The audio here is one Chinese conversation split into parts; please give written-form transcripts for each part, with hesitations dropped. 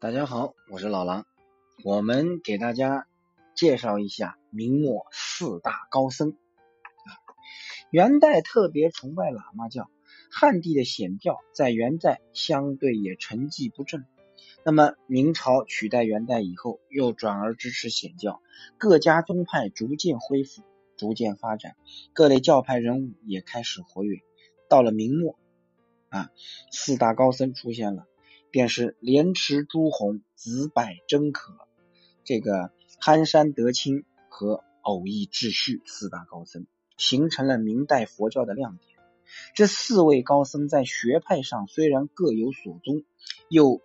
大家好，我是老狼。我们给大家介绍一下明末四大高僧。元代特别崇拜喇嘛教，汉地的显教在元代相对也沉寂不振。那么明朝取代元代以后，又转而支持显教，各家宗派逐渐恢复，逐渐发展，各类教派人物也开始活跃。到了明末四大高僧出现了，便是莲池朱洪、紫柏真可、憨山德清和偶益智绪四大高僧，形成了明代佛教的亮点。这四位高僧在学派上虽然各有所宗，又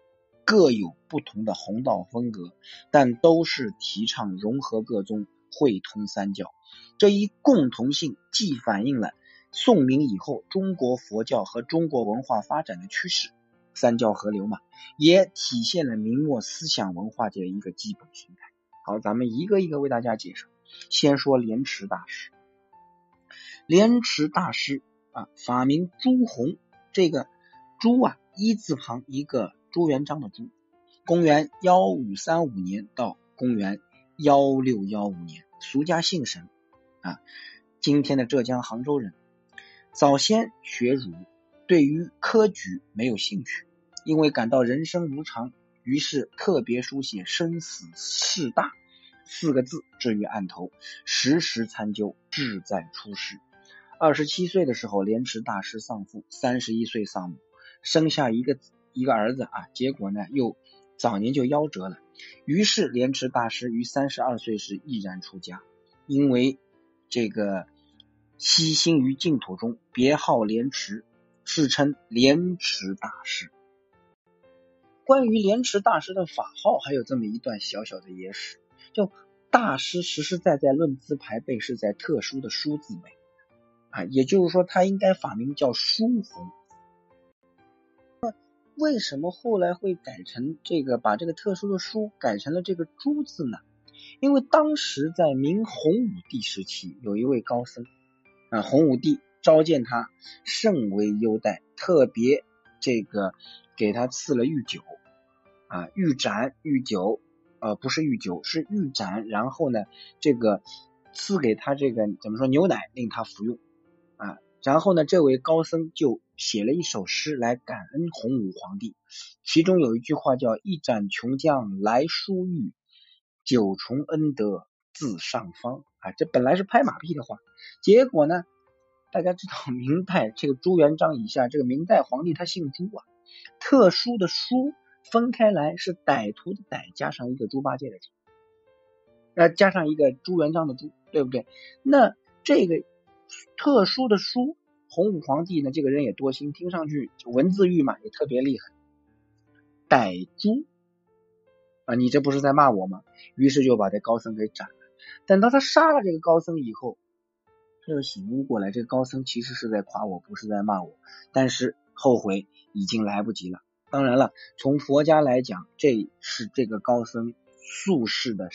各有不同的弘道风格，但都是提倡融合各宗，汇通三教。这一共同性既反映了宋明以后中国佛教和中国文化发展的趋势，三教合流嘛，也体现了明末思想文化界的一个基本形态。好，咱们一个一个为大家介绍。先说莲池大师。莲池大师法名朱洪，这个朱一字旁一个朱元璋的朱，公元1535年到公元1615年，俗家姓沈今天的浙江杭州人。早先学儒，对于科举没有兴趣，因为感到人生无常，于是特别书写生死事大四个字置于案头，时时参究，志在出世。27岁的时候，莲池大师丧父，31岁丧母，生下一个儿子结果呢又早年就夭折了。于是莲池大师于32岁时毅然出家，因为悉心于净土中，别号莲池，世称莲池大师。关于莲池大师的法号还有这么一段小小的野史。就大师实实在在论资排辈是在特殊的书字辈也就是说他应该法名叫疏洪。为什么后来会改成把这个特殊的疏改成了这个朱字呢？因为当时在明洪武帝时期，有一位高僧洪武帝召见他，甚为优待，特别给他赐了御酒御盏御酒不是御酒，是御盏，然后呢赐给他牛奶令他服用然后呢这位高僧就写了一首诗来感恩洪武皇帝，其中有一句话叫一盏琼浆来疏玉，九重恩德自上方这本来是拍马屁的话，结果呢大家知道明代朱元璋以下明代皇帝他姓朱特殊的殊分开来是歹徒的歹加上一个猪八戒的猪加上一个朱元璋的朱，对不对？那这个特殊的殊，洪武皇帝呢这个人也多心，听上去文字狱嘛也特别厉害，歹猪你这不是在骂我吗？于是就把这高僧给斩了。等到他杀了这个高僧以后，他就醒悟过来，这高僧其实是在夸我，不是在骂我，但是后悔已经来不及了。当然了，从佛家来讲，这是这个高僧宿世的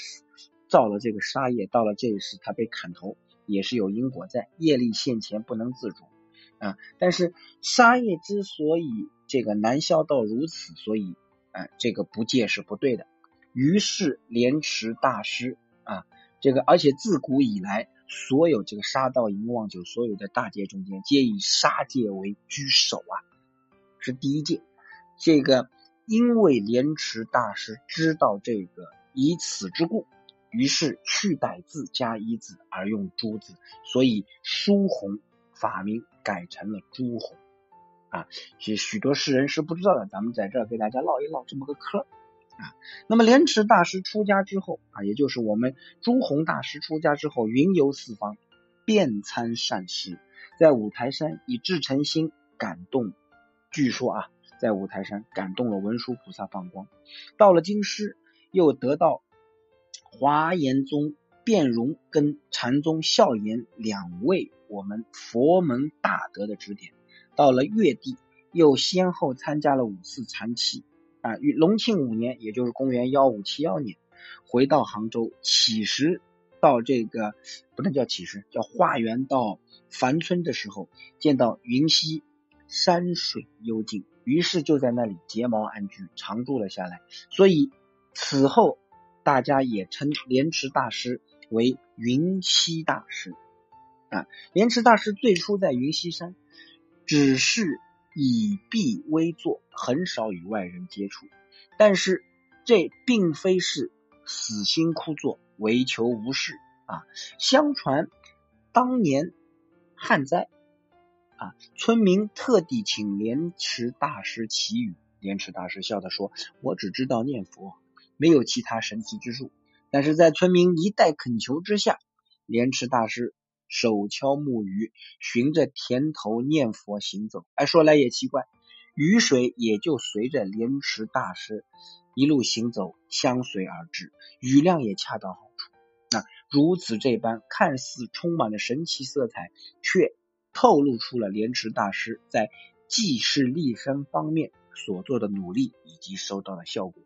造了这个杀业，到了这一世他被砍头也是有因果在，业力现前不能自主但是杀业之所以难消到如此，所以不戒是不对的。于是莲池大师而且自古以来所有杀盗淫妄酒所有的大戒中间，皆以杀戒为居首是第一戒。因为莲池大师知道以此之故，于是去歹字加一字而用朱字，所以疏洪法名改成了朱洪许多世人是不知道的，咱们在这儿给大家唠一唠这么个嗑那么莲池大师出家之后也就是我们朱洪大师出家之后，云游四方，遍参善事，在五台山以至诚心感动，据说在五台山感动了文殊菩萨放光。到了京师，又得到华严宗辩融跟禅宗孝严两位我们佛门大德的指点。到了越地，又先后参加了5次禅期于隆庆5年，也就是公元1571年回到杭州，乞食到不能叫乞食，叫化缘，到樊村的时候，见到云溪山水幽静，于是就在那里结茅安居，常住了下来。所以此后大家也称莲池大师为云栖大师。莲池大师最初在云栖山，只是以避微坐，很少与外人接触。但是这并非是死心枯坐，唯求无事。相传当年旱灾，村民特地请莲池大师祈雨。莲池大师笑着说：“我只知道念佛，没有其他神奇之术。”但是在村民一再恳求之下，莲池大师手敲木鱼，循着田头念佛行走。说来也奇怪，雨水也就随着莲池大师一路行走相随而至，雨量也恰到好处。如此这般，看似充满了神奇色彩，却透露出了莲池大师在济世利生方面所做的努力以及收到的效果。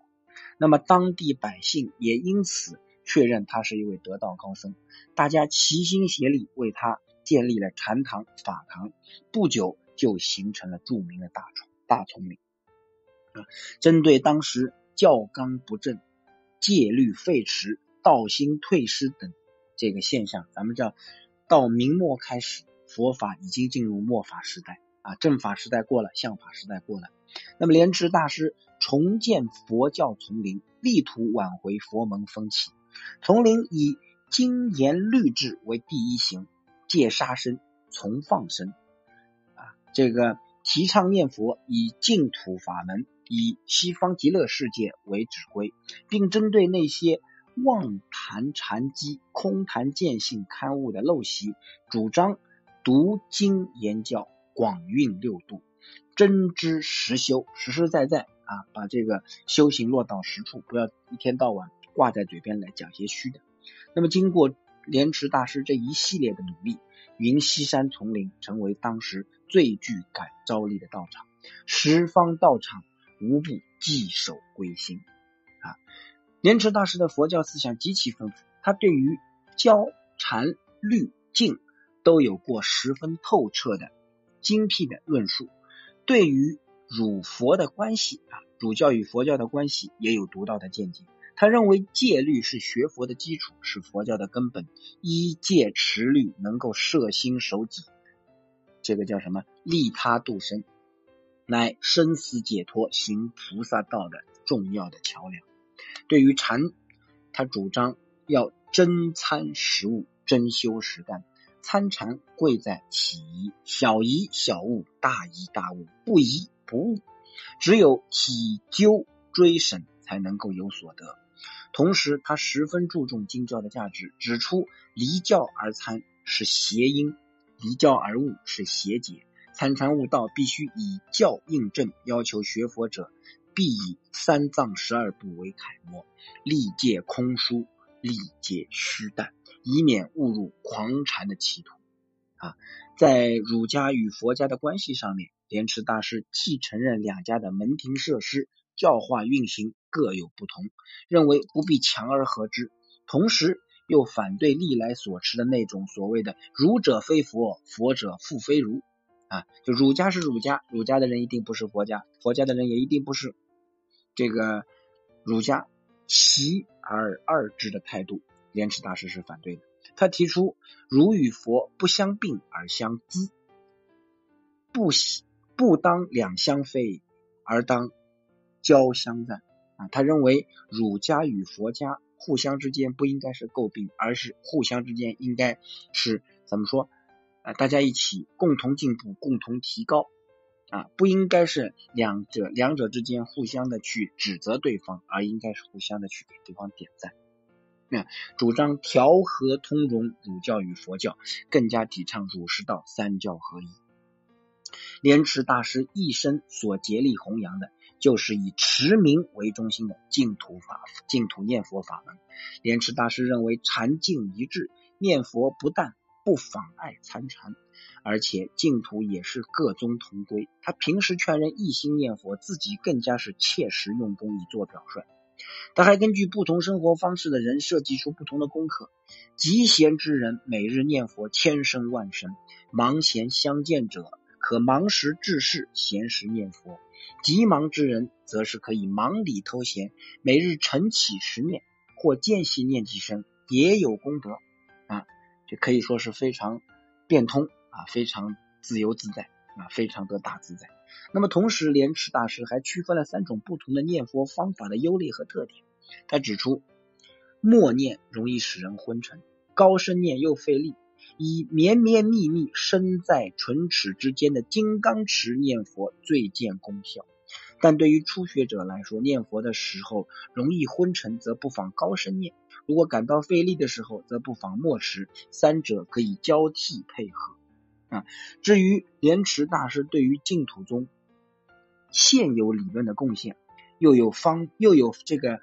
那么当地百姓也因此确认他是一位得道高僧，大家齐心协力为他建立了禅堂、法堂，不久就形成了著名的大丛林。针对当时教纲不正、戒律废弛、道心退失等这个现象，咱们叫到明末开始，佛法已经进入末法时代，正法时代过了，相法时代过了。那么莲池大师重建佛教丛林，力图挽回佛门风气。丛林以精严律制为第一行，戒杀生、从放生，这个提倡念佛，以净土法门，以西方极乐世界为指挥，并针对那些妄谈禅机、空谈见性刊物的陋习，主张读经研教，广运六度，真知实修，实实在在，把这个修行落到实处，不要一天到晚挂在嘴边来讲些虚的。那么经过莲池大师这一系列的努力，云栖山丛林成为当时最具感召力的道场，十方道场无不稽首归心。莲池大师的佛教思想极其丰富，他对于教、禅、律、净都有过十分透彻的、精辟的论述，对于儒佛的关系，儒教与佛教的关系也有独到的见解。他认为戒律是学佛的基础，是佛教的根本，依戒持律能够摄心守己，这个叫什么？利他度身，乃生死解脱、行菩萨道的重要的桥梁。对于禅，他主张要真参实悟，真修实干。参禅贵在起疑，小疑小悟，大疑大悟，不疑不悟。只有起究追审，才能够有所得。同时他十分注重经教的价值，指出离教而参是邪因，离教而悟是邪解。参禅悟道必须以教印证，要求学佛者必以三藏十二部为楷模，历戒空疏，历戒虚淡，以免误入狂禅的歧途。在儒家与佛家的关系上面，莲池大师既承认两家的门庭设施、教化运行各有不同，认为不必强而合之，同时又反对历来所持的那种所谓的儒者非佛，佛者复非儒，就儒家是儒家，儒家的人一定不是佛家，佛家的人也一定不是这个儒家，习而二之的态度，莲池大师是反对的。他提出儒与佛不相并而相资，不当两相非，而当交相赞。他认为儒家与佛家互相之间不应该是诟病，而是互相之间应该是怎么说，大家一起共同进步，共同提高，不应该是两者之间互相的去指责对方，而应该是互相的去给对方点赞。主张调和通融儒教与佛教，更加提倡儒释道三教合一。莲池大师一生所竭力弘扬的就是以持名为中心的净土念佛法门。莲池大师认为禅净一致，念佛不但不妨碍参禅，而且净土也是各宗同归。他平时劝人一心念佛，自己更加是切实用功以作表率。他还根据不同生活方式的人设计出不同的功课，嫉贤之人每日念佛千声万声，盲贤相见者可忙时治事，闲时念佛；急忙之人，则是可以忙里偷闲，每日晨起十念，或间隙念几声，也有功德啊！这可以说是非常变通啊，非常自由自在啊，非常得大自在。那么同时，莲池大师还区分了三种不同的念佛方法的优劣和特点。他指出，默念容易使人昏沉，高声念又费力。以绵绵密密身在唇齿之间的金刚持念佛最见功效，但对于初学者来说，念佛的时候容易昏沉，则不妨高声念；如果感到费力的时候，则不妨默持，三者可以交替配合啊。至于莲池大师对于净土宗现有理论的贡献，又有这个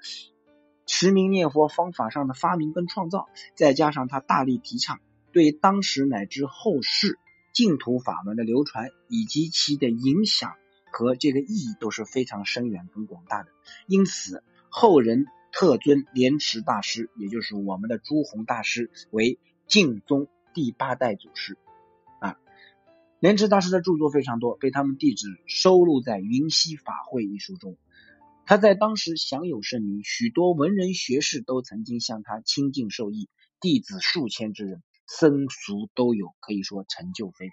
持名念佛方法上的发明跟创造，再加上他大力提倡对当时乃至后世净土法门的流传以及其的影响和这个意义都是非常深远跟广大的，因此后人特尊莲池大师，也就是我们的朱洪大师为净宗第八代祖师啊。莲池大师的著作非常多，被他们弟子收录在《云溪法会》一书中，他在当时享有盛名，许多文人学士都曾经向他亲近受益，弟子数千之人，僧俗都有，可以说成就非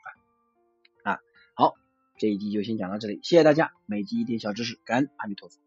凡啊！好，这一集就先讲到这里，谢谢大家，每集一点小知识，感恩阿弥陀佛。